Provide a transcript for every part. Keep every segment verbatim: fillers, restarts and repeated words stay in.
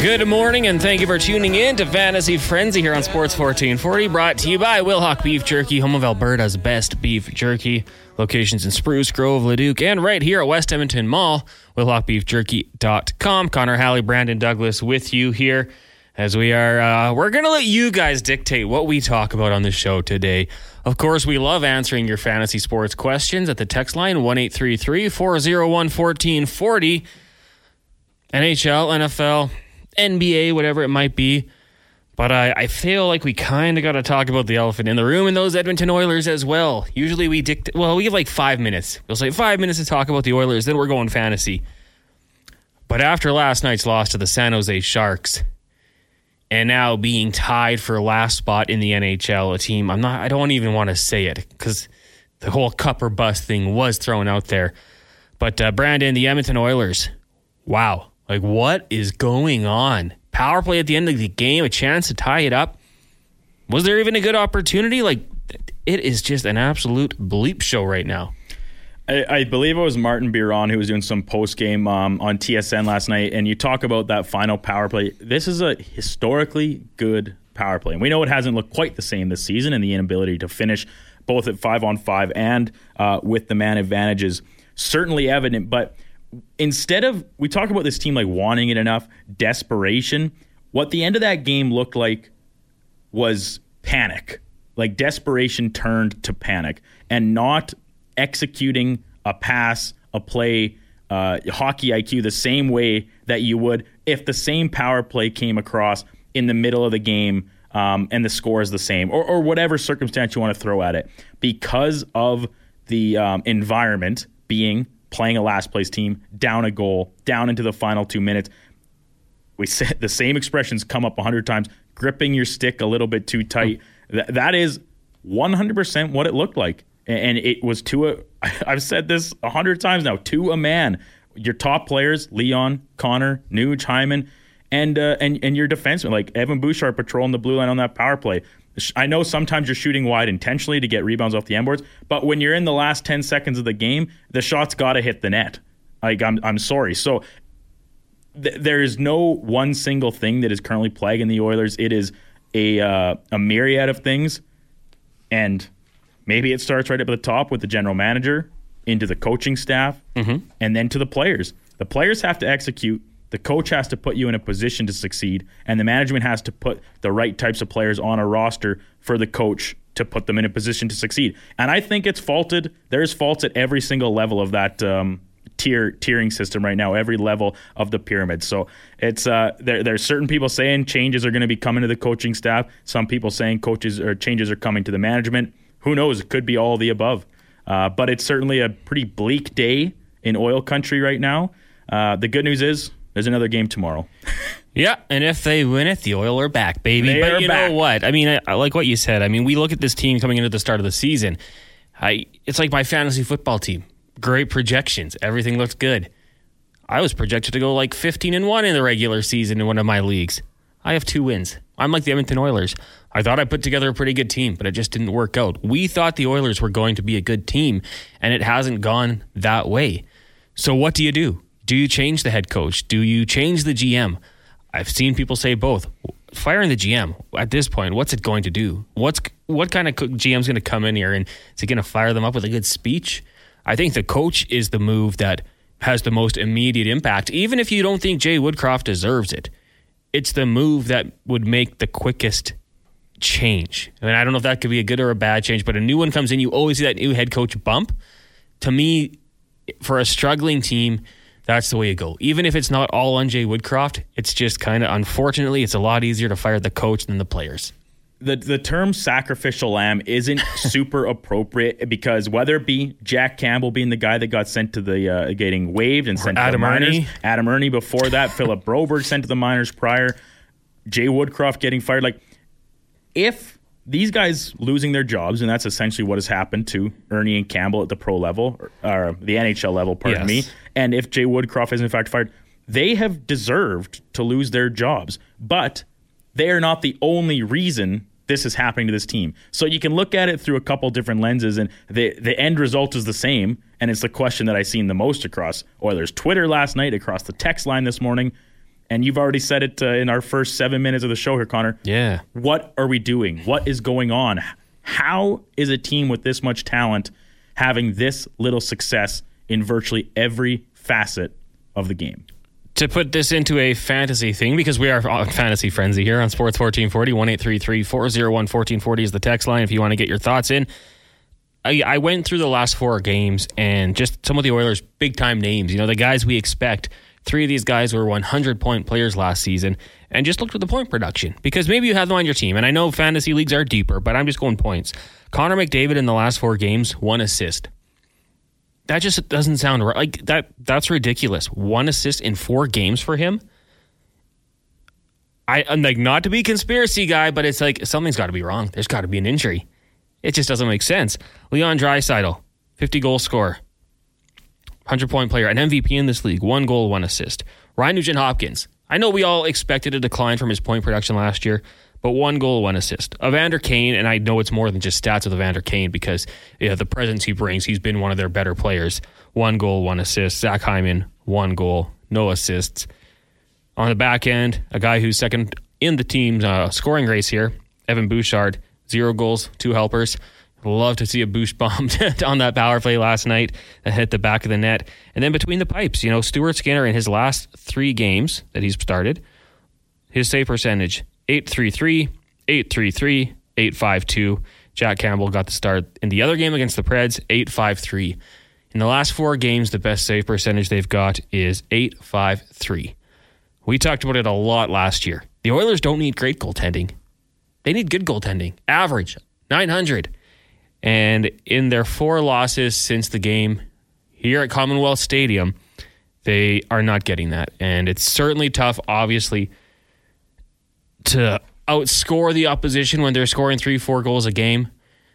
Good morning, and thank you for tuning in to Fantasy Frenzy here on Sports fourteen forty, brought to you by Wildhawk Beef Jerky, home of Alberta's best beef jerky. Locations in Spruce Grove, Leduc, and right here at West Edmonton Mall, wildhawk beef jerky dot com. Connor Hallie, Brandon Douglas with you here as we are. Uh, we're going to let you guys dictate what we talk about on the show today. Of course, we love answering your fantasy sports questions at the text line one eight three three, four oh one, one four four oh. N H L, N F L, N B A, whatever it might be. But I, I feel like we kind of got to talk about the elephant in the room and those Edmonton Oilers as well. Usually we dictate, well, we have like five minutes. We'll say five minutes to talk about the Oilers, then we're going fantasy. But after last night's loss to the San Jose Sharks and now being tied for last spot in the N H L, a team, I'm not, I don't even want to say it because the whole cup or bust thing was thrown out there. But uh, Brandon, the Edmonton Oilers, wow. Like, what is going on? Power play at the end of the game, a chance to tie it up. Was there even a good opportunity? Like, it is just an absolute bleep show right now. I, I believe it was Martin Biron who was doing some post-game um, on T S N last night, and you talk about that final power play. This is a historically good power play, and we know it hasn't looked quite the same this season and the inability to finish both at five on five and uh, with the man advantages. Certainly evident, but instead of, we talk about this team like wanting it enough, desperation, what the end of that game looked like was panic. Like desperation turned to panic and not executing a pass, a play, uh, hockey I Q the same way that you would if the same power play came across in the middle of the game um, and the score is the same or, or whatever circumstance you want to throw at it. Because of the um, environment being playing a last-place team, down a goal, down into the final two minutes. We said the same expressions come up a hundred times, gripping your stick a little bit too tight. Th- that is one hundred percent what it looked like. And it was to a, I've said this a hundred times now, to a man. Your top players, Leon, Connor, Nuge, Hyman, and, uh, and, and your defenseman, like Evan Bouchard patrolling the blue line on that power play. I know sometimes you're shooting wide intentionally to get rebounds off the end boards, but when you're in the last ten seconds of the game, the shot's got to hit the net. Like, I'm I'm sorry. So th- there is no one single thing that is currently plaguing the Oilers. It is a uh, a myriad of things, and maybe it starts right up at the top with the general manager, into the coaching staff, mm-hmm. and then to the players. The players have to execute. The coach has to put you in a position to succeed, and the management has to put the right types of players on a roster for the coach to put them in a position to succeed. And I think it's faulted. There's faults at every single level of that um, tier tiering system right now, every level of the pyramid. So it's uh, there. There's certain people saying changes are going to be coming to the coaching staff. Some people saying coaches or changes are coming to the management. Who knows? It could be all of the above. Uh, but it's certainly a pretty bleak day in oil country right now. Uh, the good news is, there's another game tomorrow. Yeah, and if they win it, the Oilers are back, baby. They but you back. know what? I mean, I, I like what you said. I mean, we look at this team coming into the start of the season. I It's like my fantasy football team. Great projections. Everything looked good. I was projected to go like fifteen and one in the regular season in one of my leagues. I have two wins. I'm like the Edmonton Oilers. I thought I put together a pretty good team, but it just didn't work out. We thought the Oilers were going to be a good team, and it hasn't gone that way. So what do you do? Do you change the head coach? Do you change the G M? I've seen people say both. Firing the G M at this point, what's it going to do? What's what kind of G M's going to come in here, and is it going to fire them up with a good speech? I think the coach is the move that has the most immediate impact, even if you don't think Jay Woodcroft deserves it. It's the move that would make the quickest change. I mean, I don't know if that could be a good or a bad change, but a new one comes in, you always see that new head coach bump. To me, for a struggling team, that's the way you go. Even if it's not all on Jay Woodcroft, it's just kind of, unfortunately, it's a lot easier to fire the coach than the players. The the term sacrificial lamb isn't super appropriate because whether it be Jack Campbell being the guy that got sent to the uh, getting waived and or sent Adam to the Miners. Ernie. Adam Ernie before that, Philip Broberg sent to the Miners prior, Jay Woodcroft getting fired. Like, if these guys losing their jobs, and that's essentially what has happened to Ernie and Campbell at the pro level, or, or the N H L level, pardon yes. me, and if Jay Woodcroft is in fact fired, they have deserved to lose their jobs. But they are not the only reason this is happening to this team. So you can look at it through a couple different lenses, and the, the end result is the same, and it's the question that I've seen the most across Oilers Twitter last night, across the text line this morning. And you've already said it uh, in our first seven minutes of the show here, Connor. Yeah. What are we doing? What is going on? How is a team with this much talent having this little success in virtually every facet of the game? To put this into a fantasy thing, because we are on Fantasy Frenzy here on Sports fourteen forty, one eight three three, four oh one, fourteen forty is the text line if you want to get your thoughts in. I, I went through the last four games and just some of the Oilers' big-time names, you know, the guys we expect. Three of these guys were one hundred point players last season, and just looked at the point production, because maybe you have them on your team, and I know fantasy leagues are deeper, but I'm just going points. Connor McDavid in the last four games, one assist. That just doesn't sound right. Like that, that's ridiculous. One assist in four games for him. I, I'm like, not to be a conspiracy guy, but it's like something's got to be wrong. There's got to be an injury. It just doesn't make sense. Leon Draisaitl, fifty goal scorer, one hundred point player, an M V P in this league, one goal, one assist. Ryan Nugent-Hopkins. I know we all expected a decline from his point production last year, but one goal, one assist. Evander Kane, and I know it's more than just stats with Evander Kane because you know, the presence he brings, he's been one of their better players. One goal, one assist. Zach Hyman, one goal, no assists. On the back end, a guy who's second in the team's uh, scoring race here, Evan Bouchard, zero goals, two helpers. Love to see a Boosh bomb on that power play last night that hit the back of the net. And then between the pipes, you know, Stuart Skinner in his last three games that he's started, his save percentage, eight three three, eight three three, eight five two. Jack Campbell got the start in the other game against the Preds, eight five three. In the last four games, the best save percentage they've got is eight five three. We talked about it a lot last year. The Oilers don't need great goaltending. They need good goaltending. Average, nine hundred. And in their four losses since the game here at Commonwealth Stadium, they are not getting that. And it's certainly tough, obviously, to outscore the opposition when they're scoring three, four goals a game.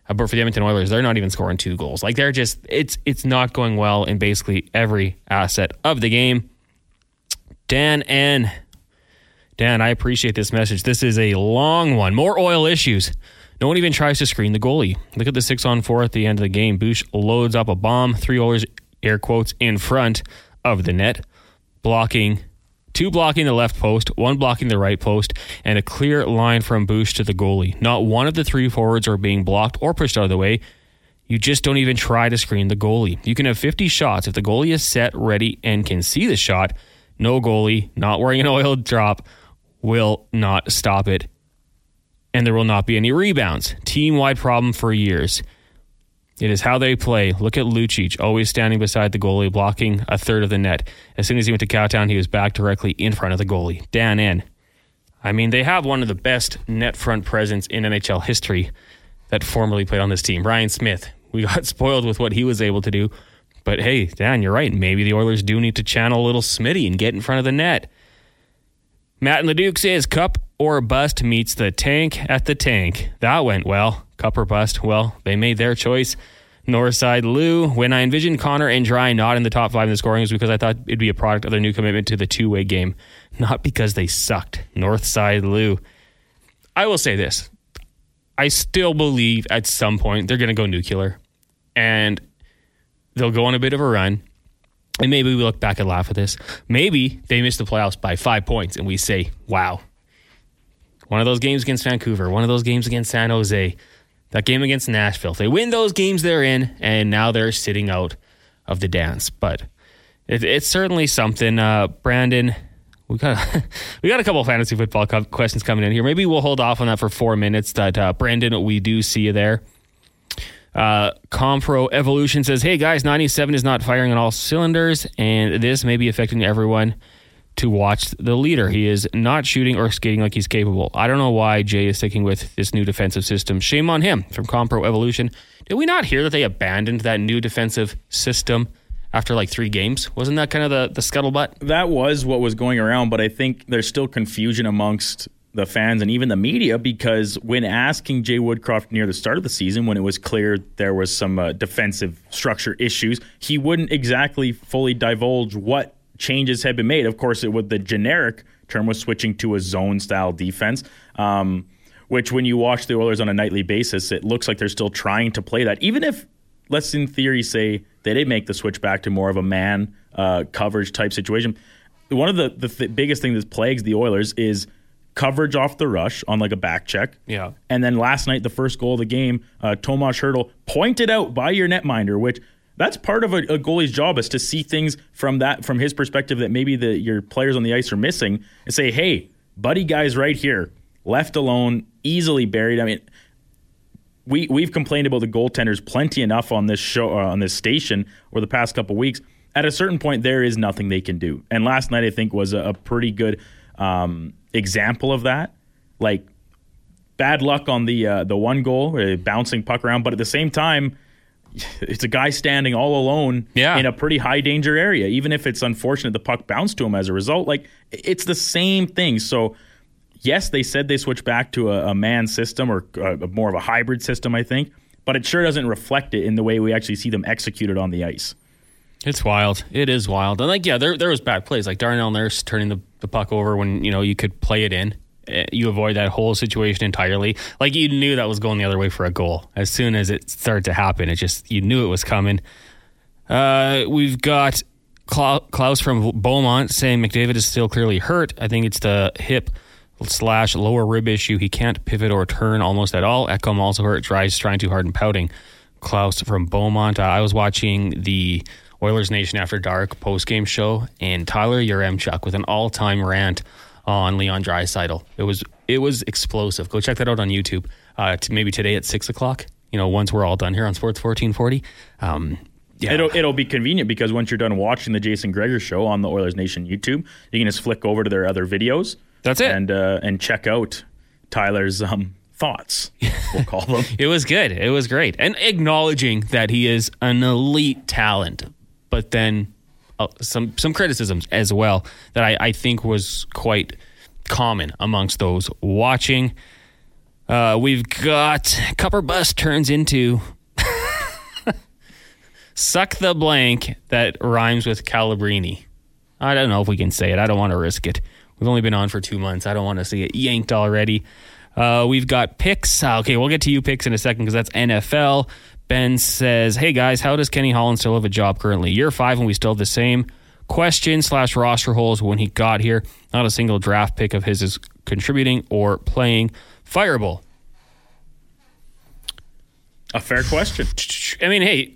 But for the Edmonton Oilers, they're not even scoring two goals. Like, they're just, it's it's not going well in basically every asset of the game. Dan N. Dan, I appreciate this message. This is a long one. More oil issues. No one even tries to screen the goalie. Look at the six on four at the end of the game. Boosh loads up a bomb. Three Oilers, air quotes, in front of the net. Blocking, two blocking the left post, one blocking the right post, and a clear line from Boosh to the goalie. Not one of the three forwards are being blocked or pushed out of the way. You just don't even try to screen the goalie. You can have fifty shots. If the goalie is set, ready, and can see the shot, no goalie, not wearing an oil drop, will not stop it. And there will not be any rebounds. Team-wide problem for years. It is how they play. Look at Lucic, always standing beside the goalie, blocking a third of the net. As soon as he went to Cowtown, he was back directly in front of the goalie. Dan N. I mean, they have one of the best net front presence in N H L history that formerly played on this team. Ryan Smyth. We got spoiled with what he was able to do. But hey, Dan, you're right. Maybe the Oilers do need to channel a little Smitty and get in front of the net. Matt and the Duke says, Cup or Bust meets the Tank at the Tank. That went well. Cup or Bust, well, they made their choice. Northside Lou, when I envisioned Connor and Dry not in the top five in the scoring, is because I thought it'd be a product of their new commitment to the two-way game, not because they sucked. Northside Lou. I will say this. I still believe at some point they're going to go nuclear, and they'll go on a bit of a run. And maybe we look back and laugh at this. Maybe they missed the playoffs by five points and we say, wow. One of those games against Vancouver, one of those games against San Jose, that game against Nashville. If they win those games they're in, and now they're sitting out of the dance. But it, it's certainly something. Uh, Brandon, we got, we got a couple of fantasy football co- questions coming in here. Maybe we'll hold off on that for four minutes. That uh, Brandon, we do see you there. Uh, Compro Evolution says, hey guys, ninety-seven is not firing on all cylinders, and this may be affecting everyone to watch the leader. He is not shooting or skating like he's capable. I don't know why Jay is sticking with this new defensive system. Shame on him. From Compro Evolution. Did we not hear that they abandoned that new defensive system after like three games? Wasn't that kind of the, the scuttlebutt? That was what was going around, but I think there's still confusion amongst the fans and even the media, because when asking Jay Woodcroft near the start of the season, when it was clear there was some uh, defensive structure issues, he wouldn't exactly fully divulge what changes had been made. Of course, it would, the generic term was switching to a zone-style defense, um, which when you watch the Oilers on a nightly basis, it looks like they're still trying to play that. Even if, let's in theory say, they did make the switch back to more of a man uh, coverage type situation, one of the, the th- biggest thing that plagues the Oilers is coverage off the rush on like a back check. Yeah. And then last night, the first goal of the game, uh, Tomas Hertl pointed out by your netminder, which that's part of a, a goalie's job is to see things from that from his perspective that maybe the your players on the ice are missing and say, hey, buddy guy's right here, left alone, easily buried. I mean, we, we've complained about the goaltenders plenty enough on this show, uh, on this station over the past couple weeks. At a certain point, there is nothing they can do. And last night, I think, was a, a pretty good um, example of that. Like, bad luck on the uh, the one goal, uh, bouncing puck around. But at the same time, it's a guy standing all alone yeah. in a pretty high-danger area, even if it's unfortunate the puck bounced to him as a result. Like, it's the same thing. So, yes, they said they switched back to a, a man system or a, a more of a hybrid system, I think. But it sure doesn't reflect it in the way we actually see them executed on the ice. It's wild. It is wild. And, like, yeah, there there was bad plays. Like, Darnell Nurse turning the, the puck over when, you know, you could play it in. You avoid that whole situation entirely. Like, you knew that was going the other way for a goal. As soon as it started to happen, it just, you knew it was coming. Uh, we've got Klaus from Beaumont saying McDavid is still clearly hurt. I think it's the hip slash lower rib issue. He can't pivot or turn almost at all. Ekholm also hurt. Tries trying too hard and pouting. Klaus from Beaumont. Uh, I was watching the Oilers Nation After Dark post-game show, and Tyler Yaremchuk with an all-time rant on Leon Draisaitl. It was it was explosive. Go check that out on YouTube. Uh, t- maybe today at six o'clock. You know, once we're all done here on Sports fourteen forty. Um, yeah, it'll it'll be convenient because once you're done watching the Jason Gregor show on the Oilers Nation YouTube, you can just flick over to their other videos. That's it, and uh, and check out Tyler's um, thoughts. We'll call them. It was good. It was great, and acknowledging that he is an elite talent. But then uh, some some criticisms as well that I, I think was quite common amongst those watching. Uh, we've got Cupper Bus turns into suck the blank that rhymes with Calabrini. I don't know if we can say it. I don't want to risk it. We've only been on for two months. I don't want to see it yanked already. Uh, we've got picks. Okay, we'll get to you picks in a second because that's N F L. Ben says, hey guys, how does Kenny Holland still have a job currently? Year five and we still have the same question slash roster holes when he got here. Not a single draft pick of his is contributing or playing. Fireball. A fair question. I mean, hey,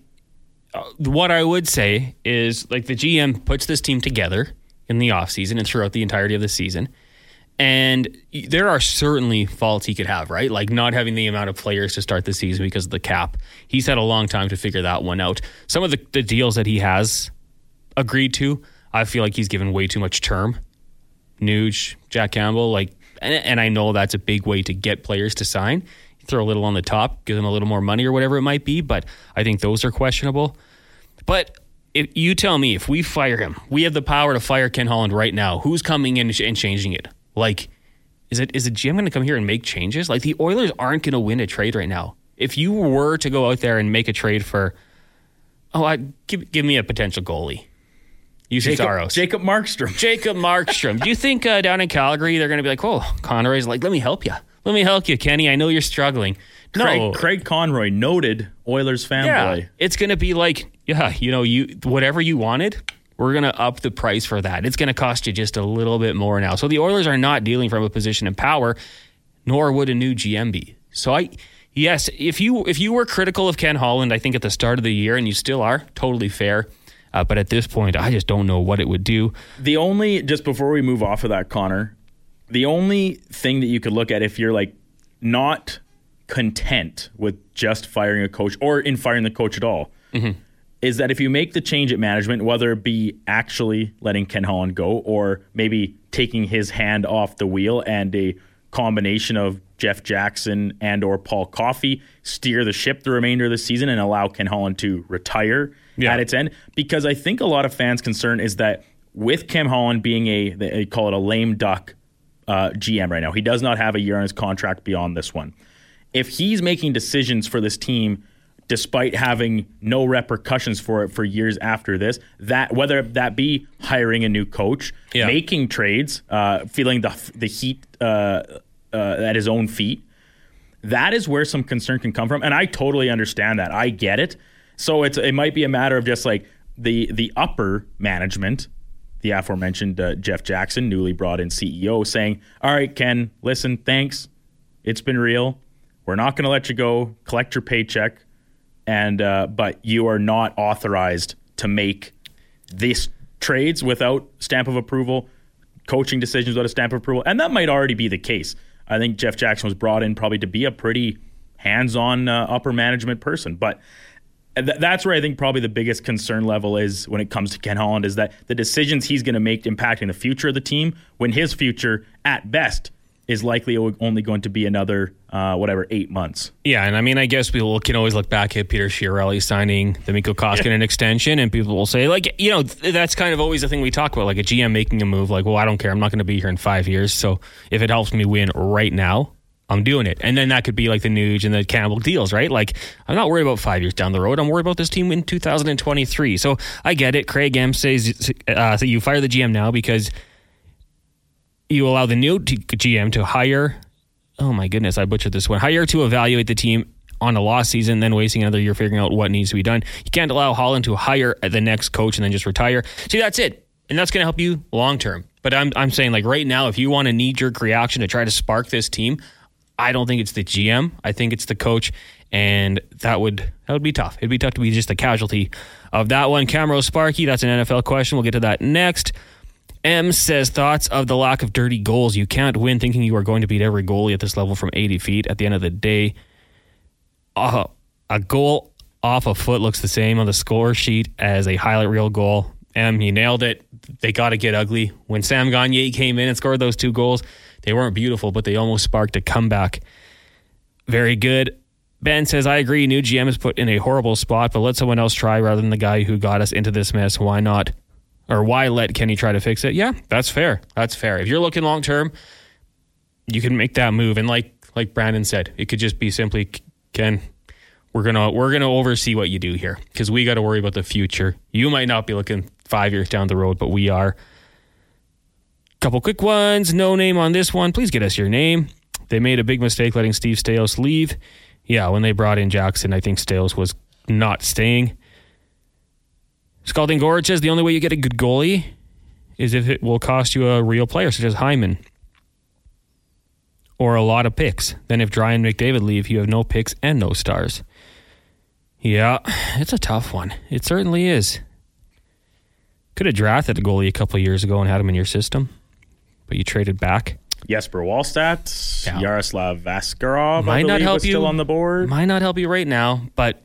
what I would say is like the G M puts this team together in the offseason and throughout the entirety of the season. And there are certainly faults he could have, right? Like not having the amount of players to start the season because of the cap. He's had a long time to figure that one out. Some of the, the deals that he has agreed to, I feel like he's given way too much term. Nuge, Jack Campbell, like, and, and I know that's a big way to get players to sign. Throw a little on the top, give them a little more money or whatever it might be. But I think those are questionable. But if you tell me if we fire him, we have the power to fire Ken Holland right now. Who's coming in and changing it? Like, is it is the G M going to come here and make changes? Like, the Oilers aren't going to win a trade right now. If you were to go out there and make a trade for, oh, I, give, give me a potential goalie. Jacob, Saros. Jacob Markstrom. Jacob Markstrom. Do you think uh, down in Calgary they're going to be like, oh, Conroy's like, let me help you. Let me help you, Kenny. I know you're struggling. Craig, no. Craig Conroy, noted Oilers fanboy. Yeah, it's going to be like, yeah, you know, you whatever you wanted, we're going to up the price for that. It's going to cost you just a little bit more now. So the Oilers are not dealing from a position of power, nor would a new G M be. So I, yes, if you if you were critical of Ken Holland, I think at the start of the year, and you still are, totally fair. Uh, but at this point, I just don't know what it would do. The only, just before we move off of that, Connor, the only thing that you could look at if you're like not content with just firing a coach or in firing the coach at all, mm-hmm. is that if you make the change at management, whether it be actually letting Ken Holland go or maybe taking his hand off the wheel and a combination of Jeff Jackson and or Paul Coffey steer the ship the remainder of the season and allow Ken Holland to retire yeah. at its end. Because I think a lot of fans' concern is that with Ken Holland being a, they call it a lame duck uh, G M right now, he does not have a year on his contract beyond this one. If he's making decisions for this team despite having no repercussions for it for years after this, that whether that be hiring a new coach, yeah. making trades, uh, feeling the the heat uh, uh, at his own feet, that is where some concern can come from. And I totally understand that. I get it. So it's it might be a matter of just like the the upper management, the aforementioned uh, Jeff Jackson, newly brought in C E O, saying, all right, Ken, listen, thanks. It's been real. We're not going to let you go. Collect your paycheck. and uh, But you are not authorized to make these trades without stamp of approval, coaching decisions without a stamp of approval. And that might already be the case. I think Jeff Jackson was brought in probably to be a pretty hands-on uh, upper management person. But th- that's where I think probably the biggest concern level is when it comes to Ken Holland, is that the decisions he's going to make impacting the future of the team, when his future, at best, is likely only going to be another, uh, whatever, eight months. Yeah, and I mean, I guess we will, can always look back at Peter Chiarelli signing the Mikko Koskinen yeah. extension, and people will say, like, you know, th- that's kind of always the thing we talk about, like a G M making a move, like, well, I don't care, I'm not going to be here in five years, so if it helps me win right now, I'm doing it. And then that could be like the Nuge and the Campbell deals, right? Like, I'm not worried about five years down the road. I'm worried about this team in two thousand twenty-three. So I get it. Craig M says uh, so you fire the G M now because you allow the new G M to hire, oh my goodness, I butchered this one, hire to evaluate the team on a lost season, then wasting another year figuring out what needs to be done. You can't allow Holland to hire the next coach and then just retire. See, that's it. And that's going to help you long term. But I'm I'm saying, like, right now, if you want a knee-jerk reaction to try to spark this team, I don't think it's the G M. I think it's the coach, and that would that would be tough. It'd be tough to be just a casualty of that one. Camero Sparky, that's an N F L question. We'll get to that next. M says, thoughts of the lack of dirty goals. You can't win thinking you are going to beat every goalie at this level from eighty feet. At the end of the day, uh, a goal off a foot looks the same on the score sheet as a highlight reel goal. M, you nailed it. They got to get ugly. When Sam Gagner came in and scored those two goals, they weren't beautiful, but they almost sparked a comeback. Very good. Ben says, I agree. New G M is put in a horrible spot, but let someone else try rather than the guy who got us into this mess. Why not? Or why let Kenny try to fix it? Yeah, that's fair. That's fair. If you're looking long-term, you can make that move. And like like Brandon said, it could just be simply, Ken, we're going to we're gonna oversee what you do here because we got to worry about the future. You might not be looking five years down the road, but we are. Couple quick ones. No name on this one. Please get us your name. They made a big mistake letting Steve Stais leave. Yeah, when they brought in Jackson, I think Stais was not staying. Scalding Gorge says the only way you get a good goalie is if it will cost you a real player such as Hyman or a lot of picks. Then if Dry and McDavid leave, you have no picks and no stars. Yeah, it's a tough one. It certainly is. Could have drafted a goalie a couple of years ago and had him in your system. But you traded back. Jesper Wallstedt, yeah. Yaroslav Askarov, might I not help you. Still on the board. Might not help you right now, but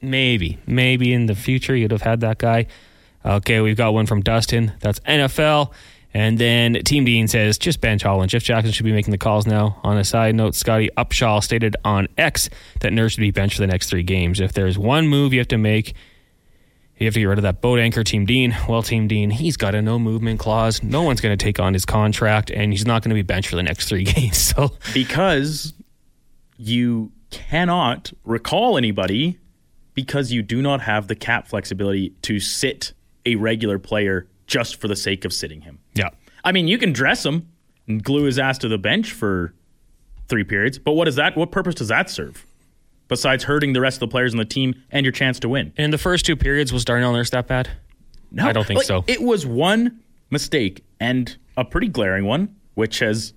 maybe, maybe in the future you'd have had that guy. Okay, we've got one from Dustin. That's N F L. And then Team Dean says, just bench Holland. Jeff Jackson should be making the calls now. On a side note, Scotty Upshaw stated on X that Nurse should be benched for the next three games. If there's one move you have to make, you have to get rid of that boat anchor, Team Dean. Well, Team Dean, he's got a no-movement clause. No one's going to take on his contract, and he's not going to be benched for the next three games. So because you cannot recall anybody because you do not have the cap flexibility to sit a regular player just for the sake of sitting him. Yeah. I mean, you can dress him and glue his ass to the bench for three periods, but what is that? What purpose does that serve? Besides hurting the rest of the players on the team and your chance to win. And the first two periods, was Darnell Nurse that bad? No. I don't think like, so. It was one mistake, and a pretty glaring one, which has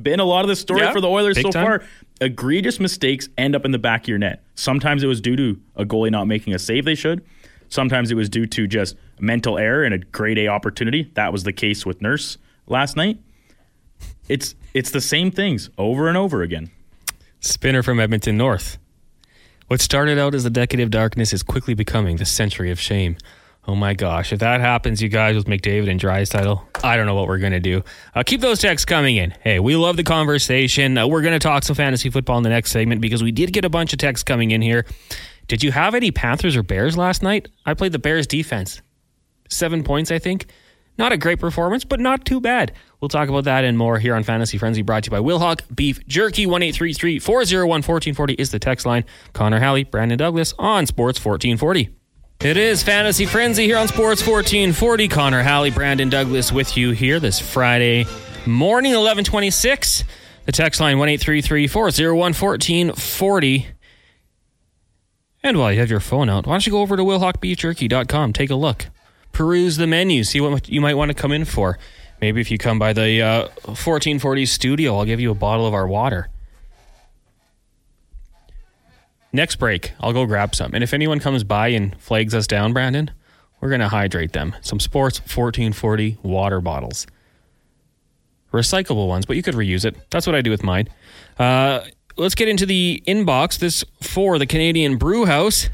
been a lot of the story yeah, for the Oilers so time. far. Egregious mistakes end up in the back of your net. Sometimes it was due to a goalie not making a save they should. Sometimes it was due to just mental error and a grade A opportunity. That was the case with Nurse last night. It's, it's the same things over and over again. Spinner from Edmonton North. What started out as the decade of darkness is quickly becoming the century of shame. Oh my gosh. If that happens, you guys, with McDavid and Draisaitl, I don't know what we're going to do. Uh, keep those texts coming in. Hey, we love the conversation. Uh, we're going to talk some fantasy football in the next segment because we did get a bunch of texts coming in here. Did you have any Panthers or Bears last night? I played the Bears defense. Seven points, I think. Not a great performance, but not too bad. We'll talk about that and more here on Fantasy Frenzy, brought to you by Wildhawk Beef Jerky. one eight three three, four oh one, one four four oh is the text line. Connor Hallie, Brandon Douglas on Sports fourteen forty. It is Fantasy Frenzy here on Sports fourteen forty. Connor Hallie, Brandon Douglas with you here this Friday morning, eleven twenty-six. The text line, one eight three three, four oh one, one four four oh. And while you have your phone out, why don't you go over to Wildhawk Beef Jerky dot com. Take a look. peruse the menu, see what you might want to come in for. Maybe if you come by the uh, fourteen forty studio, I'll give you a bottle of our water. Next break, I'll go grab some. And if anyone comes by and flags us down, Brandon, we're going to hydrate them. Some Sports fourteen forty water bottles. Recyclable ones, but you could reuse it. That's what I do with mine. Uh, let's get into the inbox. This for the Canadian Brew House.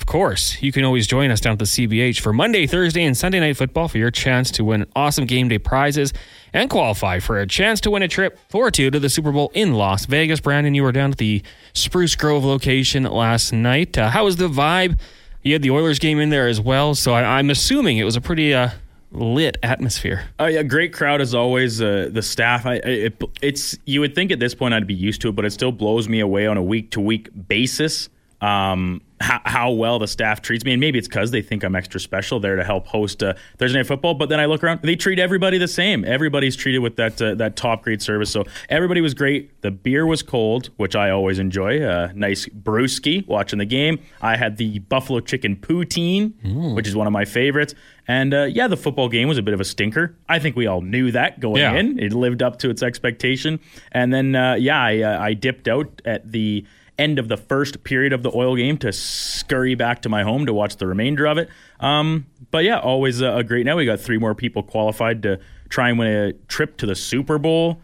Of course, you can always join us down at the C B H for Monday, Thursday, and Sunday night football for your chance to win awesome game day prizes and qualify for a chance to win a trip for two to the Super Bowl in Las Vegas. Brandon, you were down at the Spruce Grove location last night. Uh, how was the vibe? You had the Oilers game in there as well, so I, I'm assuming it was a pretty uh, lit atmosphere. Uh, yeah, great crowd as always. Uh, the staff, I, I, it, it's you would think at this point I'd be used to it, but it still blows me away on a week-to-week basis. Um, how, how well the staff treats me. And maybe it's because they think I'm extra special there to help host uh, Thursday Night Football. But then I look around, they treat everybody the same. Everybody's treated with that uh, that top grade service. So everybody was great. The beer was cold, which I always enjoy. Uh, nice brewski watching the game. I had the buffalo chicken poutine, mm. which is one of my favorites. And uh, yeah, the football game was a bit of a stinker. I think we all knew that going yeah. in. It lived up to its expectation. And then, uh, yeah, I, uh, I dipped out at the end of the first period of the Oil game to scurry back to my home to watch the remainder of it. Um, but yeah, always a, a great night. We got three more people qualified to try and win a trip to the Super Bowl.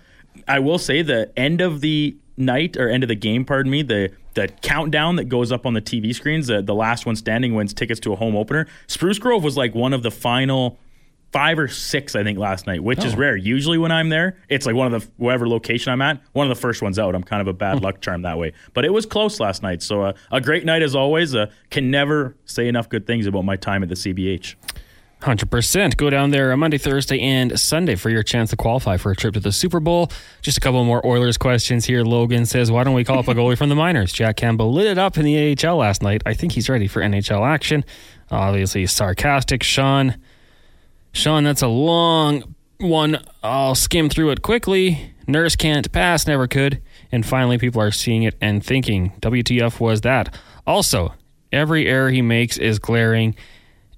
I will say the end of the night, or end of the game, pardon me, the the countdown that goes up on the T V screens, the, the last one standing wins tickets to a home opener. Spruce Grove was like one of the final five or six, I think, last night, which oh. is rare. Usually when I'm there, it's like one of the, wherever location I'm at, one of the first ones out. I'm kind of a bad luck charm that way. But it was close last night, so uh, a great night as always. Uh, can never say enough good things about my time at the C B H. one hundred percent. Go down there on Monday, Thursday, and Sunday for your chance to qualify for a trip to the Super Bowl. Just a couple more Oilers questions here. Logan says, why don't we call up a goalie from the minors? Jack Campbell lit it up in the A H L last night. I think he's ready for N H L action. Obviously sarcastic. Sean... Sean, that's a long one. I'll skim through it quickly. Nurse can't pass, never could. And finally, people are seeing it and thinking, W T F was that. Also, every error he makes is glaring,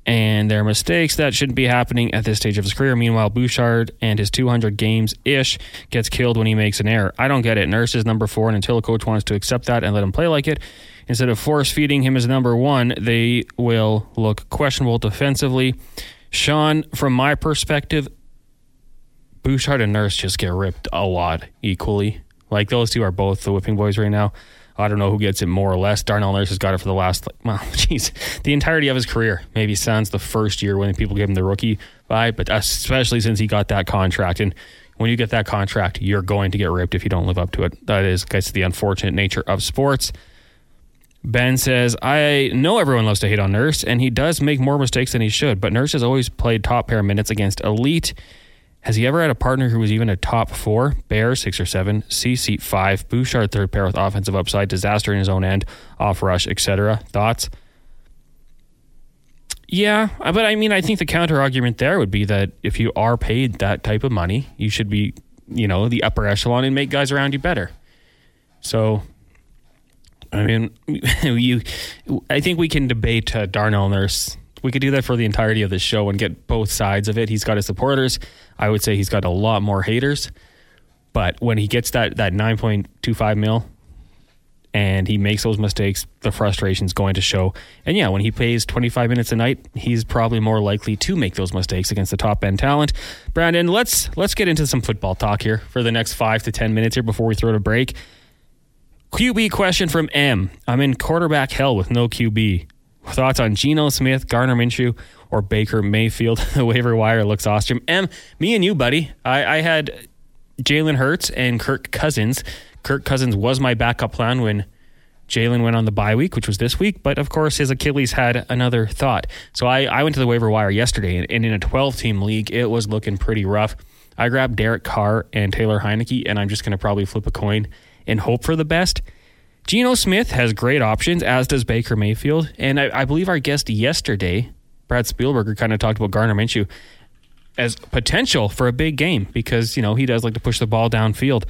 and there are mistakes that shouldn't be happening at this stage of his career. Meanwhile, Bouchard and his two hundred games-ish gets killed when he makes an error. I don't get it. Nurse is number four, and until a coach wants to accept that and let him play like it, instead of force-feeding him as number one, they will look questionable defensively. Sean, from my perspective, Bouchard and Nurse just get ripped a lot equally. Like, those two are both the whipping boys right now. I don't know who gets it more or less. Darnell Nurse has got it for the last, like, well, geez, the entirety of his career. Maybe sans the first year when people gave him the rookie vibe, but especially since he got that contract. And when you get that contract, you're going to get ripped if you don't live up to it. That is, that's the unfortunate nature of sports. Ben says, I know everyone loves to hate on Nurse, and he does make more mistakes than he should, but Nurse has always played top pair minutes against elite. Has he ever had a partner who was even a top four? Bear, six or seven. C C, five. Bouchard, third pair with offensive upside, disaster in his own end, off rush, et cetera. Thoughts? Yeah, but I mean, I think the counter-argument there would be that if you are paid that type of money, you should be, you know, the upper echelon and make guys around you better. So... I mean, you. I think we can debate uh, Darnell Nurse. We could do that for the entirety of the show and get both sides of it. He's got his supporters. I would say he's got a lot more haters. But when he gets that, that nine point two five mil and he makes those mistakes, the frustration's going to show. And yeah, when he plays twenty-five minutes a night, he's probably more likely to make those mistakes against the top-end talent. Brandon, let's let's get into some football talk here for the next five to ten minutes here before we throw to break. Q B question from M. I'm in quarterback hell with no Q B. Thoughts on Geno Smith, Garner Minshew, or Baker Mayfield? The waiver wire looks awesome. M, me and you, buddy. I, I had Jalen Hurts and Kirk Cousins. Kirk Cousins was my backup plan when Jalen went on the bye week, which was this week. But, of course, his Achilles had another thought. So I, I went to the waiver wire yesterday, and, and in a twelve-team league, it was looking pretty rough. I grabbed Derek Carr and Taylor Heineke, and I'm just going to probably flip a coin and hope for the best. Geno Smith has great options, as does Baker Mayfield. And I, I believe our guest yesterday, Brad Spielberger, kind of talked about Garner Minshew as potential for a big game because, you know, he does like to push the ball downfield.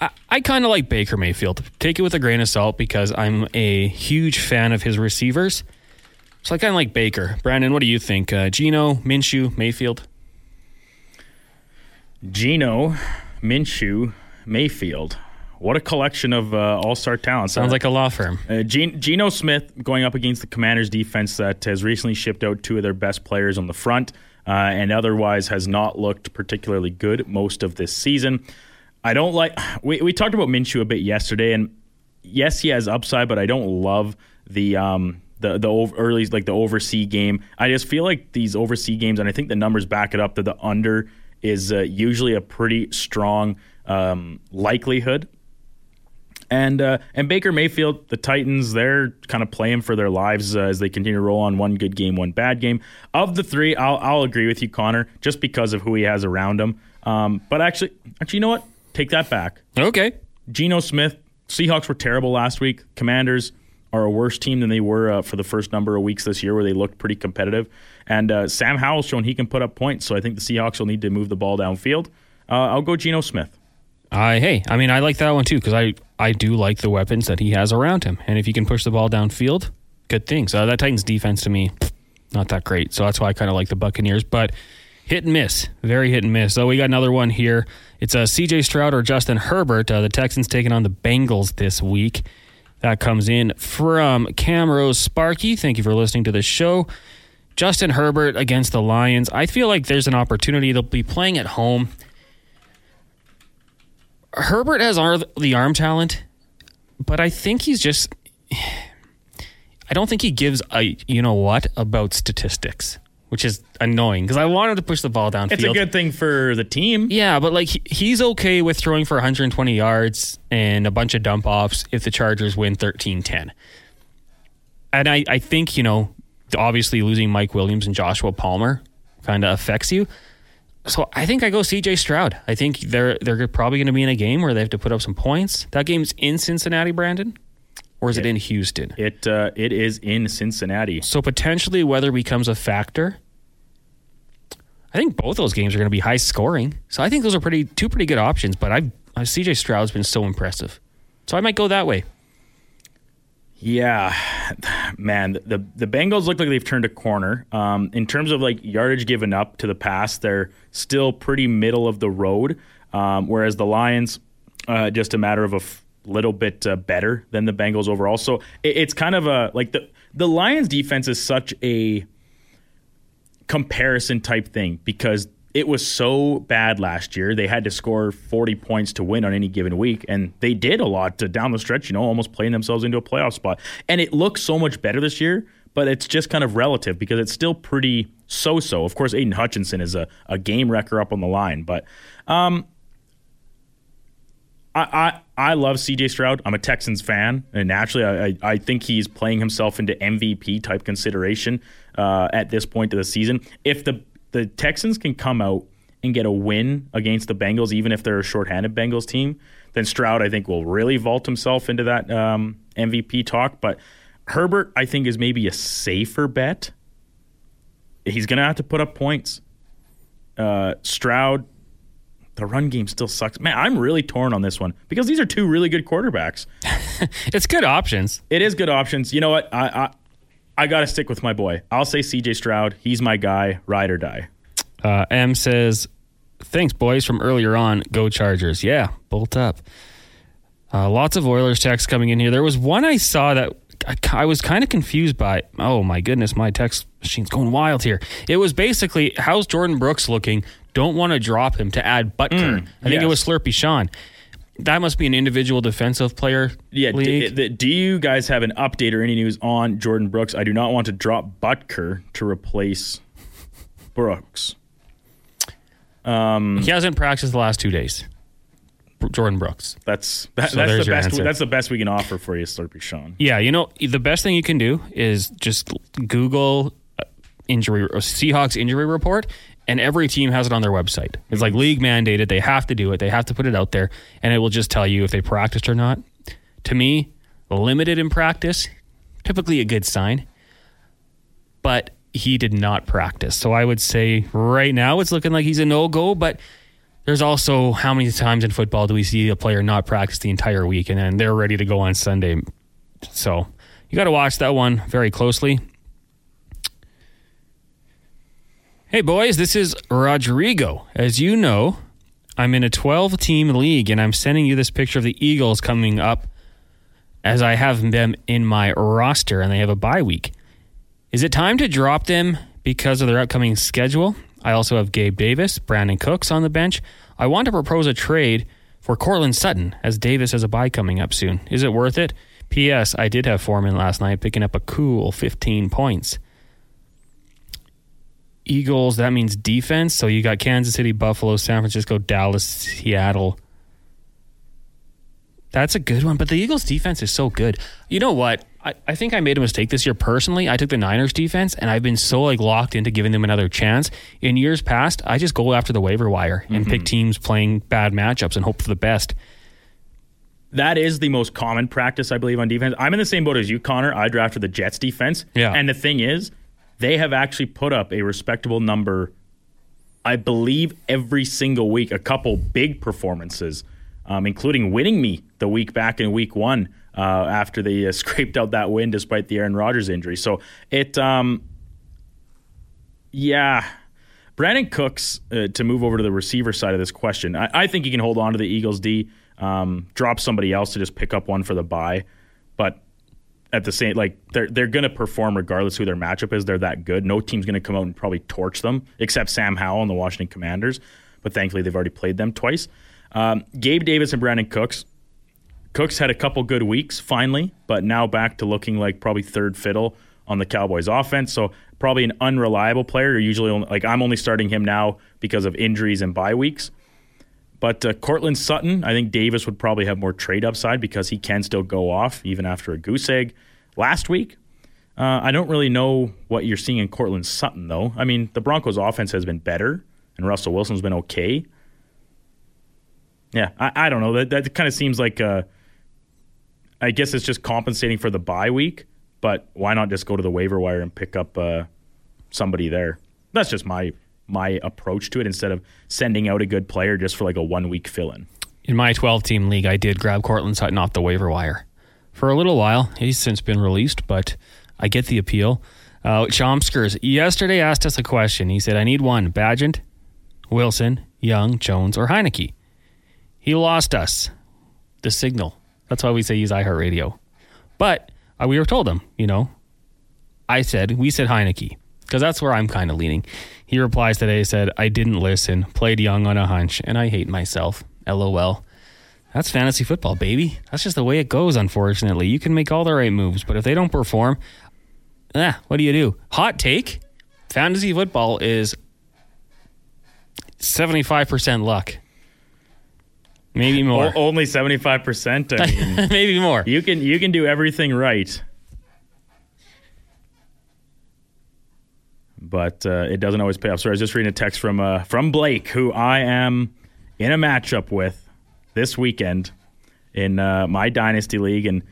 I, I kind of like Baker Mayfield. Take it with a grain of salt because I'm a huge fan of his receivers. So I kind of like Baker. Brandon, what do you think? Uh, Geno, Minshew, Mayfield? Geno, Minshew, Mayfield. What a collection of uh, all-star talent. Sounds uh, like a law firm. Uh, Gen- Geno Smith going up against the Commanders defense that has recently shipped out two of their best players on the front uh, and otherwise has not looked particularly good most of this season. I don't like... We, we talked about Minshew a bit yesterday, and yes, he has upside, but I don't love the... Um, The the over, early like the overseas game. I just feel like these overseas games, and I think the numbers back it up, that the under is uh, usually a pretty strong um, likelihood. And uh, and Baker Mayfield, the Titans, they're kind of playing for their lives uh, as they continue to roll on one good game, one bad game. Of the three, I'll I'll agree with you, Connor, just because of who he has around him. Um, but actually, actually, you know what? Take that back. Okay. Geno Smith. Seahawks were terrible last week. Commanders are a worse team than they were uh, for the first number of weeks this year, where they looked pretty competitive. And uh, Sam Howell's shown he can put up points, so I think the Seahawks will need to move the ball downfield. Uh, I'll go Geno Smith. Uh, hey, I mean, I like that one too, because I, I do like the weapons that he has around him. And if he can push the ball downfield, good things. Uh, that Titans defense to me, not that great. So that's why I kind of like the Buccaneers. But hit and miss, very hit and miss. So we got another one here. It's uh, C J Stroud or Justin Herbert. Uh, the Texans taking on the Bengals this week. That comes in from Camrose Sparky. Thank you for listening to the show. Justin Herbert against the Lions. I feel like there's an opportunity. They'll be playing at home. Herbert has the arm talent, but I think he's just... I don't think he gives a you-know-what about statistics, which is annoying because I want him to push the ball downfield. It's a good thing for the team. Yeah, but like he, he's okay with throwing for one hundred twenty yards and a bunch of dump-offs if the Chargers win thirteen ten. And I, I think, you know, obviously losing Mike Williams and Joshua Palmer kind of affects you. So I think I go C J Stroud. I think they're they're probably going to be in a game where they have to put up some points. That game's in Cincinnati, Brandon? Or is it, it in Houston? It uh, It is in Cincinnati. So potentially weather becomes a factor. I think both those games are going to be high scoring. So I think those are pretty two pretty good options. But I've, I've C J Stroud's been so impressive. So I might go that way. Yeah, man, the the Bengals look like they've turned a corner. Um, in terms of like yardage given up to the pass, they're still pretty middle of the road. Um, whereas the Lions, uh, just a matter of a... F- little bit uh, better than the Bengals overall. So it, it's kind of a, like the, the Lions defense is such a comparison type thing because it was so bad last year. They had to score forty points to win on any given week. And they did a lot to down the stretch, you know, almost playing themselves into a playoff spot. And it looks so much better this year, but it's just kind of relative because it's still pretty so-so. Of course, Aiden Hutchinson is a, a game wrecker up on the line, but, um, I, I, I love C J Stroud. I'm a Texans fan, and naturally I, I, I think he's playing himself into M V P-type consideration uh, at this point of the season. If the, the Texans can come out and get a win against the Bengals, even if they're a shorthanded Bengals team, then Stroud, I think, will really vault himself into that um, M V P talk. But Herbert, I think, is maybe a safer bet. He's going to have to put up points. Uh, Stroud... The run game still sucks. Man, I'm really torn on this one because these are two really good quarterbacks. It's good options. It is good options. You know what? I I, I got to stick with my boy. I'll say C J Stroud. He's my guy. Ride or die. Uh, M says, thanks, boys, from earlier on. Go Chargers. Yeah, bolt up. Uh, lots of Oilers texts coming in here. There was one I saw that I, I was kind of confused by. Oh, my goodness. My text machine's going wild here. It was basically, how's Jordan Brooks looking? Don't want to drop him to add Butker. Mm, I think yes. It was Slurpee Sean. That must be an individual defensive player. Yeah. D- d- do you guys have an update or any news on Jordan Brooks? I do not want to drop Butker to replace Brooks. Um, he hasn't practiced the last two days. Jordan Brooks. That's that, so that's the best. Answer. That's the best we can offer for you, Slurpee Sean. Yeah. You know, the best thing you can do is just Google injury or Seahawks injury report. And every team has it on their website. It's like league mandated. They have to do it. They have to put it out there. And it will just tell you if they practiced or not. To me, limited in practice, typically a good sign. But he did not practice. So I would say right now it's looking like he's a no-go. But there's also how many times in football do we see a player not practice the entire week and then they're ready to go on Sunday. So you got to watch that one very closely. Hey, boys, this is Rodrigo. As you know, I'm in a twelve-team league, and I'm sending you this picture of the Eagles coming up as I have them in my roster, and they have a bye week. Is it time to drop them because of their upcoming schedule? I also have Gabe Davis, Brandon Cooks on the bench. I want to propose a trade for Courtland Sutton, as Davis has a bye coming up soon. Is it worth it? P S. I did have Foreman last night, picking up a cool fifteen points. Eagles, that means defense. So you got Kansas City, Buffalo, San Francisco, Dallas, Seattle. That's a good one, but the Eagles' defense is so good. You know what? I, I think I made a mistake this year personally. I took the Niners' defense, and I've been so like locked into giving them another chance. In years past, I just go after the waiver wire and mm-hmm. pick teams playing bad matchups and hope for the best. That is the most common practice, I believe, on defense. I'm in the same boat as you, Connor. I drafted the Jets' defense. Yeah. And the thing is, they have actually put up a respectable number, I believe, every single week, a couple big performances, um, including winning me the week back in week one uh, after they uh, scraped out that win despite the Aaron Rodgers injury. So it, um, yeah, Brandon Cooks, uh, to move over to the receiver side of this question, I, I think he can hold on to the Eagles' D. Um, drop somebody else to just pick up one for the bye, but at the same, like they're they're gonna perform regardless who their matchup is. They're that good. No team's gonna come out and probably torch them except Sam Howell and the Washington Commanders. But thankfully, they've already played them twice. Um, Gabe Davis and Brandon Cooks. Cooks had a couple good weeks finally, but now back to looking like probably third fiddle on the Cowboys' offense. So probably an unreliable player. You're usually only, like I'm only starting him now because of injuries and bye weeks. But uh, Courtland Sutton, I think Davis would probably have more trade upside because he can still go off even after a goose egg last week. Uh, I don't really know what you're seeing in Courtland Sutton, though. I mean, the Broncos' offense has been better, and Russell Wilson's been okay. Yeah, I, I don't know. That, that kind of seems like, uh, I guess it's just compensating for the bye week, but why not just go to the waiver wire and pick up uh, somebody there? That's just my my approach to it instead of sending out a good player just for like a one-week fill-in. In my twelve-team league, I did grab Courtland Sutton off the waiver wire for a little while. He's since been released, but I get the appeal. Uh, Chomskers yesterday asked us a question. He said, I need one, Badgent, Wilson, Young, Jones, or Heineke. He lost us. The signal. That's why we say use iHeartRadio. But uh, we were told him, you know, I said, we said Heineke, because that's where I'm kind of leaning. He replies today, said, I didn't listen, played Young on a hunch, and I hate myself. LOL. That's fantasy football, baby. That's just the way it goes, unfortunately. You can make all the right moves, but if they don't perform, eh, what do you do? Hot take? Fantasy football is seventy-five percent luck. Maybe more. O- only seventy-five percent? I mean, maybe more. You can you can do everything right. But uh, it doesn't always pay off. So I was just reading a text from uh, from Blake, who I am in a matchup with this weekend in uh, my Dynasty League. And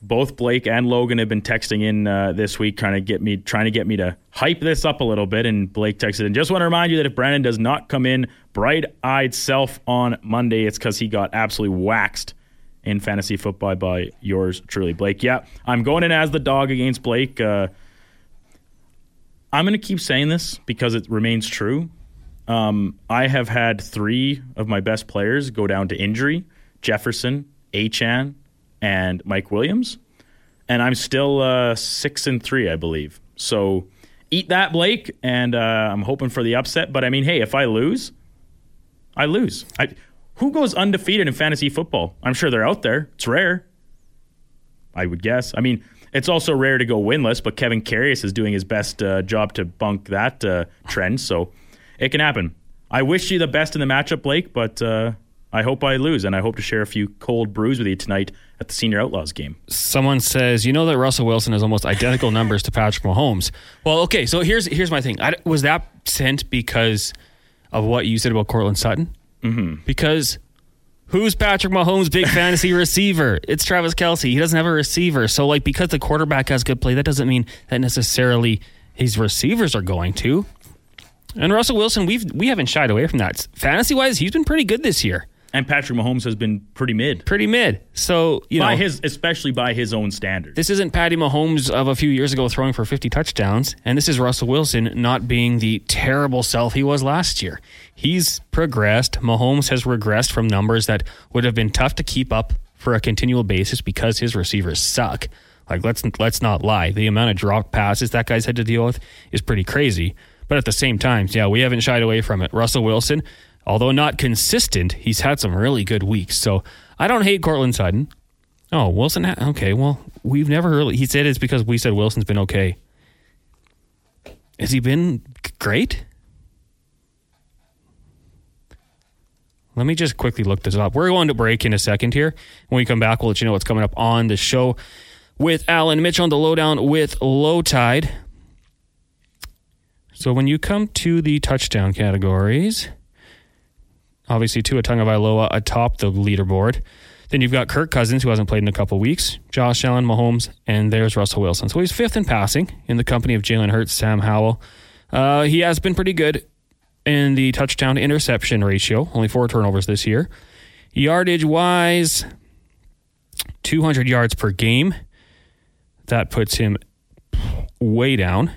both Blake and Logan have been texting in uh, this week trying to, get me, trying to get me to hype this up a little bit. And Blake texted, and just want to remind you that if Brandon does not come in bright-eyed self on Monday, it's because he got absolutely waxed in fantasy football by yours truly, Blake. Yeah, I'm going in as the dog against Blake. Uh I'm going to keep saying this because it remains true. Um, I have had three of my best players go down to injury, Jefferson, Achane, and Mike Williams. And I'm still uh, six and three, I believe. So eat that, Blake, and uh, I'm hoping for the upset. But, I mean, hey, if I lose, I lose. I, who goes undefeated in fantasy football? I'm sure they're out there. It's rare, I would guess. I mean, it's also rare to go winless, but Kevin Karius is doing his best uh, job to bunk that uh, trend, so it can happen. I wish you the best in the matchup, Blake, but uh, I hope I lose, and I hope to share a few cold brews with you tonight at the Senior Outlaws game. Someone says, you know that Russell Wilson has almost identical numbers to Patrick Mahomes. Well, okay, so here's here's my thing. I, was that sent because of what you said about Courtland Sutton? Mm-hmm. Because who's Patrick Mahomes' big fantasy receiver? It's Travis Kelce. He doesn't have a receiver. So, like, because the quarterback has good play, that doesn't mean that necessarily his receivers are going to. And Russell Wilson, we've, we haven't shied away from that. Fantasy-wise, he's been pretty good this year. And Patrick Mahomes has been pretty mid. Pretty mid. So, you by know. his, especially by his own standards. This isn't Patty Mahomes of a few years ago throwing for fifty touchdowns. And this is Russell Wilson not being the terrible self he was last year. He's progressed. Mahomes has regressed from numbers that would have been tough to keep up for a continual basis because his receivers suck. Like, let's, let's not lie. The amount of drop passes that guy's had to deal with is pretty crazy. But at the same time, yeah, we haven't shied away from it. Russell Wilson, although not consistent, he's had some really good weeks. So I don't hate Courtland Sutton. Oh, Wilson. Ha- okay, well, we've never really... He said it's because we said Wilson's been okay. Has he been great? Let me just quickly look this up. We're going to break in a second here. When we come back, we'll let you know what's coming up on the show with Alan Mitchell on the Lowdown with Low Tide. So when you come to the touchdown categories... Obviously, Tua Tagovailoa atop the leaderboard. Then you've got Kirk Cousins, who hasn't played in a couple weeks, Josh Allen, Mahomes, and there's Russell Wilson. So he's fifth in passing in the company of Jalen Hurts, Sam Howell. Uh, he has been pretty good in the touchdown-interception ratio, only four turnovers this year. Yardage-wise, two hundred yards per game. That puts him way down.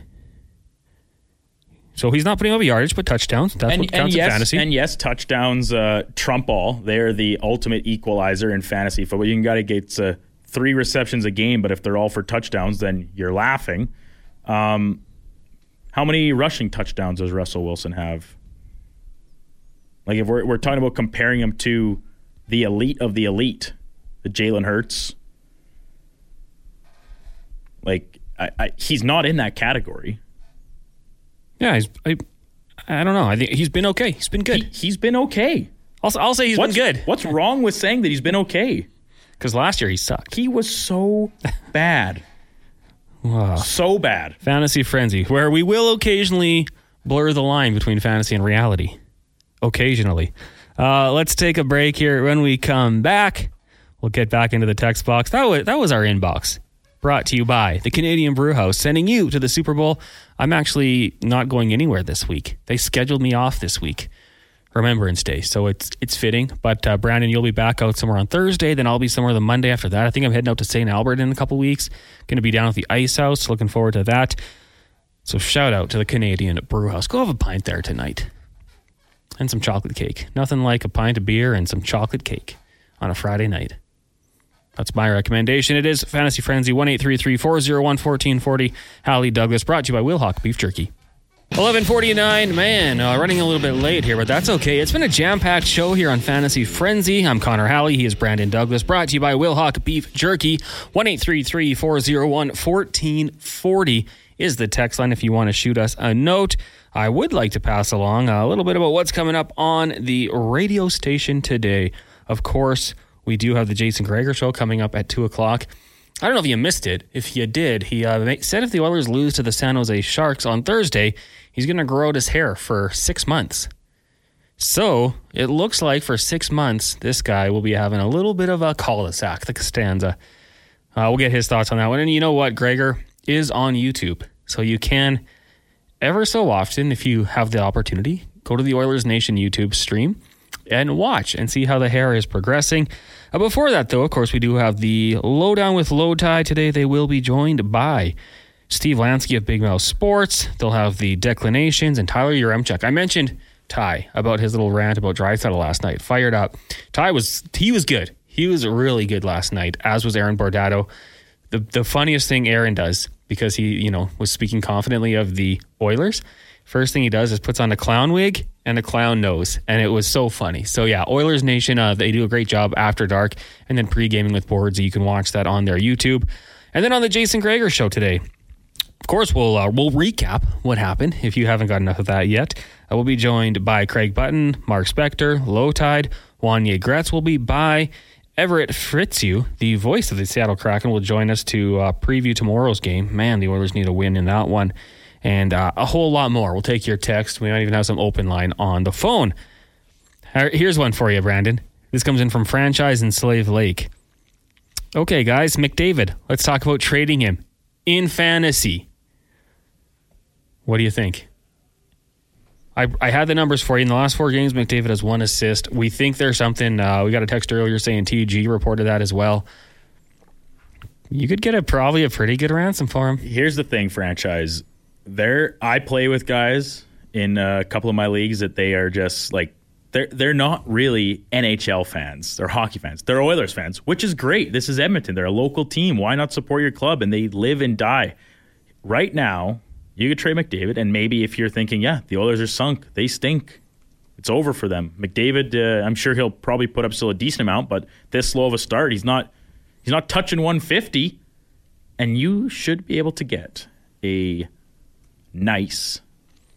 So he's not putting up yardage, but touchdowns. That's and, what counts and yes, in fantasy. And yes, touchdowns uh, trump all. They're the ultimate equalizer in fantasy football. You got to get uh, three receptions a game, but if they're all for touchdowns, then you're laughing. Um, how many rushing touchdowns does Russell Wilson have? Like if we're, we're talking about comparing him to the elite of the elite, the Jalen Hurts, like I, I, he's not in that category. Yeah, he's, I, I don't know. I think he's been okay. He's been good. He, he's been okay. I'll, I'll say he's what's, been good. What's wrong with saying that he's been okay? Because last year he sucked. He was so bad. Wow. So bad. Fantasy Frenzy, where we will occasionally blur the line between fantasy and reality. Occasionally. Uh, let's take a break here. When we come back, we'll get back into the text box. That was, that was our inbox. Brought to you by the Canadian Brew House, sending you to the Super Bowl. I'm actually not going anywhere this week. They scheduled me off this week, Remembrance Day, so it's it's fitting. But uh, Brandon, you'll be back out somewhere on Thursday, then I'll be somewhere the Monday after that. I think I'm heading out to Saint Albert in a couple weeks. Going to be down at the Ice House, looking forward to that. So shout out to the Canadian Brew House. Go have a pint there tonight. And some chocolate cake. Nothing like a pint of beer and some chocolate cake on a Friday night. That's my recommendation. It is Fantasy Frenzy, one eight three three, four oh one, one four four oh. Hallie Douglas, brought to you by Wildhawk Beef Jerky. eleven forty-nine, man, uh, running a little bit late here, but that's okay. It's been a jam-packed show here on Fantasy Frenzy. I'm Connor Hallie. He is Brandon Douglas, brought to you by Wildhawk Beef Jerky. one eight three three, four oh one, one four four oh is the text line if you want to shoot us a note. I would like to pass along a little bit about what's coming up on the radio station today. Of course, we do have the Jason Gregor show coming up at two o'clock. I don't know if you missed it. If you did, he uh, said if the Oilers lose to the San Jose Sharks on Thursday, he's going to grow out his hair for six months. So it looks like for six months, this guy will be having a little bit of a cul-de-sac, the Costanza. Uh, we'll get his thoughts on that one. And you know what? Gregor is on YouTube. So you can, ever so often, if you have the opportunity, go to the Oilers Nation YouTube stream and watch and see how the hair is progressing. Uh, before that, though, of course, we do have the Lowdown with Low Tide. Today, they will be joined by Steve Lansky of Big Mouth Sports. They'll have the declinations and Tyler Yaremchuk. I mentioned Ty about his little rant about Draisaitl last night. Fired up. Ty was, he was good. He was really good last night, as was Aaron Bordado. The, the funniest thing Aaron does, because he, you know, was speaking confidently of the Oilers, first thing he does is puts on a clown wig and a clown nose, and it was so funny. So yeah, Oilers Nation, uh, they do a great job after dark, and then pre-gaming with boards. You can watch that on their YouTube. And then on the Jason Gregor show today, of course, we'll uh, we'll recap what happened. If you haven't got enough of that yet, uh, we'll be joined by Craig Button, Mark Spector, Low Tide, Wanye Gretz will be by. Everett Fritziu, the voice of the Seattle Kraken, will join us to uh, preview tomorrow's game. Man, the Oilers need a win in that one. And uh, a whole lot more. We'll take your text. We might even have some open line on the phone. Right, here's one for you, Brandon. This comes in from Franchise in Slave Lake. Okay, guys, McDavid. Let's talk about trading him in fantasy. What do you think? I, I had the numbers for you. In the last four games, McDavid has one assist. We think there's something. Uh, we got a text earlier saying T G reported that as well. You could get a probably a pretty good ransom for him. Here's the thing, franchise. There, I play with guys in a couple of my leagues that they are just like, they're they're not really N H L fans. They're hockey fans. They're Oilers fans, which is great. This is Edmonton. They're a local team. Why not support your club? And they live and die. Right now, you could trade McDavid, and maybe if you're thinking, yeah, the Oilers are sunk, they stink, it's over for them. McDavid, uh, I'm sure he'll probably put up still a decent amount, but this slow of a start, he's not he's not touching one fifty, and you should be able to get a nice,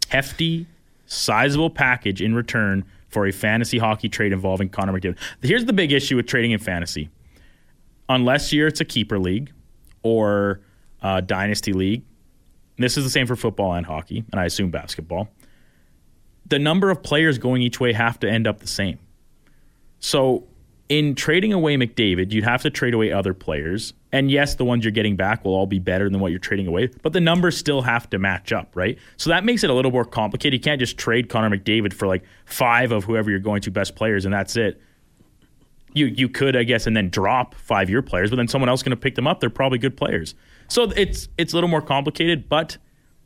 hefty, sizable package in return for a fantasy hockey trade involving Connor McDavid. Here's the big issue with trading in fantasy. Unless you're it's a keeper league or a dynasty league, this is the same for football and hockey, and I assume basketball, the number of players going each way have to end up the same. So in trading away McDavid, you'd have to trade away other players. And yes, the ones you're getting back will all be better than what you're trading away, but the numbers still have to match up, right? So that makes it a little more complicated. You can't just trade Connor McDavid for like five of whoever you're going to best players, and that's it. You you could, I guess, and then drop five of your players, but then someone else is going to pick them up. They're probably good players. So it's it's a little more complicated, but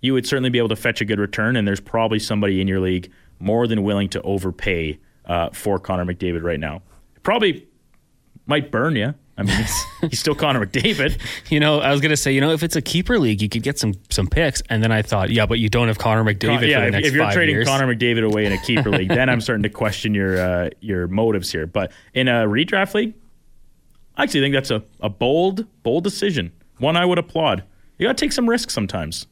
you would certainly be able to fetch a good return, and there's probably somebody in your league more than willing to overpay uh, for Connor McDavid right now. Probably might burn you. I mean, he's, he's still Connor McDavid. You know, I was going to say, you know, if it's a keeper league, you could get some some picks, and then I thought, yeah, but you don't have Connor McDavid Con- yeah, for the next five years. If you're trading years. Connor McDavid away in a keeper league, then I'm starting to question your uh, your motives here. But in a redraft league, I actually think that's a, a bold, bold decision. One I would applaud. You got to take some risks sometimes.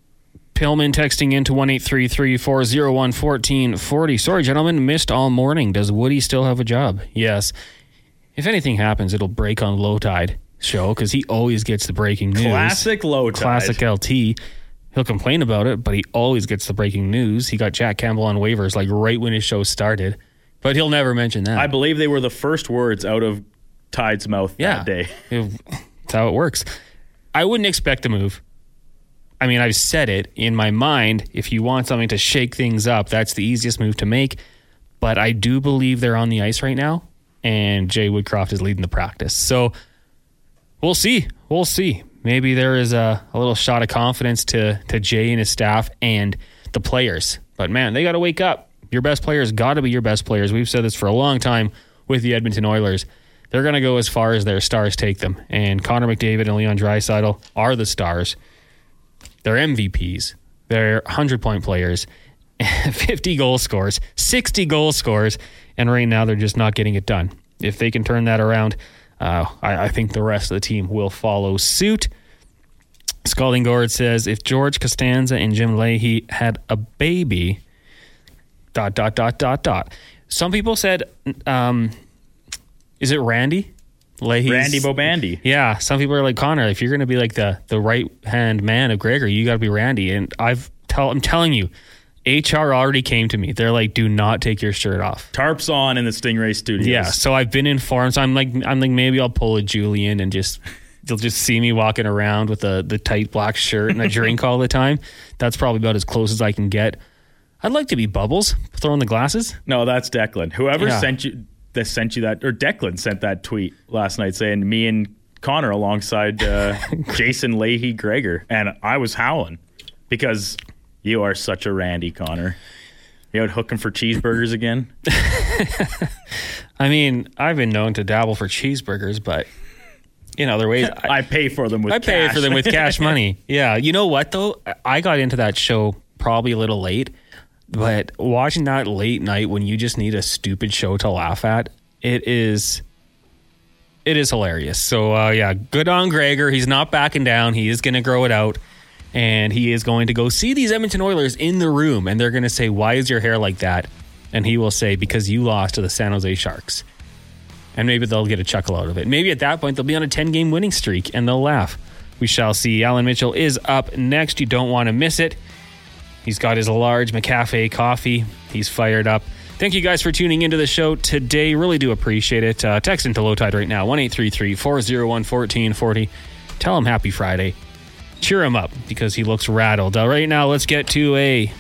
Pillman texting into one eight three three, four oh one, one four four oh. Sorry, gentlemen, missed all morning. Does Woody still have a job? Yes. If anything happens, it'll break on Low Tide show because he always gets the breaking news. Classic Low Tide. Classic L T. He'll complain about it, but he always gets the breaking news. He got Jack Campbell on waivers like right when his show started, but he'll never mention that. I believe they were the first words out of Tide's mouth yeah, that day. It, that's how it works. I wouldn't expect a move. I mean, I've said it in my mind. If you want something to shake things up, that's the easiest move to make. But I do believe they're on the ice right now, and Jay Woodcroft is leading the practice. So we'll see. We'll see. Maybe there is a, a little shot of confidence to, to Jay and his staff and the players. But, man, they got to wake up. Your best players got to be your best players. We've said this for a long time with the Edmonton Oilers. They're going to go as far as their stars take them. And Connor McDavid and Leon Draisaitl are the stars. They're M V Ps. They're one hundred point players, fifty goal scorers, sixty goal scorers, and right now they're just not getting it done. If they can turn that around, uh, I, I think the rest of the team will follow suit. Scalding Gourd says, if George Costanza and Jim Leahy had a baby, dot, dot, dot, dot, dot. Some people said... Um, Is it Randy? Leahy's, Randy Bobandy. Yeah. Some people are like, Connor, if you're going to be like the, the right-hand man of Gregor, you got to be Randy. And I've tell, I'm telling you, H R already came to me. They're like, do not take your shirt off. Tarps on in the Stingray Studios. Yeah. So I've been informed. So I'm like, I'm like, maybe I'll pull a Julian and just they'll just see me walking around with a, the tight black shirt and a drink all the time. That's probably about as close as I can get. I'd like to be Bubbles, throwing the glasses. No, that's Declan. Whoever yeah. sent you... That sent you that, or Declan sent that tweet last night saying me and Connor alongside uh, Jason Leahy Gregor, and I was howling because you are such a Randy, Connor. You out hooking for cheeseburgers again? I mean, I've been known to dabble for cheeseburgers, but in other ways, I, I pay for them with I cash. pay for them with cash money. Yeah, you know what though? I got into that show probably a little late. But watching that late night when you just need a stupid show to laugh at, it is it is hilarious. So, uh, yeah, good on Gregor. He's not backing down. He is going to grow it out. And he is going to go see these Edmonton Oilers in the room. And they're going to say, why is your hair like that? And he will say, because you lost to the San Jose Sharks. And maybe they'll get a chuckle out of it. Maybe at that point, they'll be on a ten-game winning streak and they'll laugh. We shall see. Alan Mitchell is up next. You don't want to miss it. He's got his large McCafe coffee. He's fired up. Thank you guys for tuning into the show today. Really do appreciate it. Uh, text into Low Tide right now, one eight three three, four oh one, one four four oh. Tell him happy Friday. Cheer him up because he looks rattled. Uh, right now, let's get to a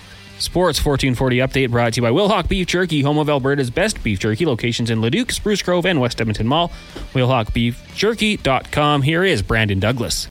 Sports fourteen forty update brought to you by Wildhawk Beef Jerky, home of Alberta's best beef jerky, locations in Leduc, Spruce Grove, and West Edmonton Mall. Wildhawk Beef Jerky dot com. Here is Brandon Douglas.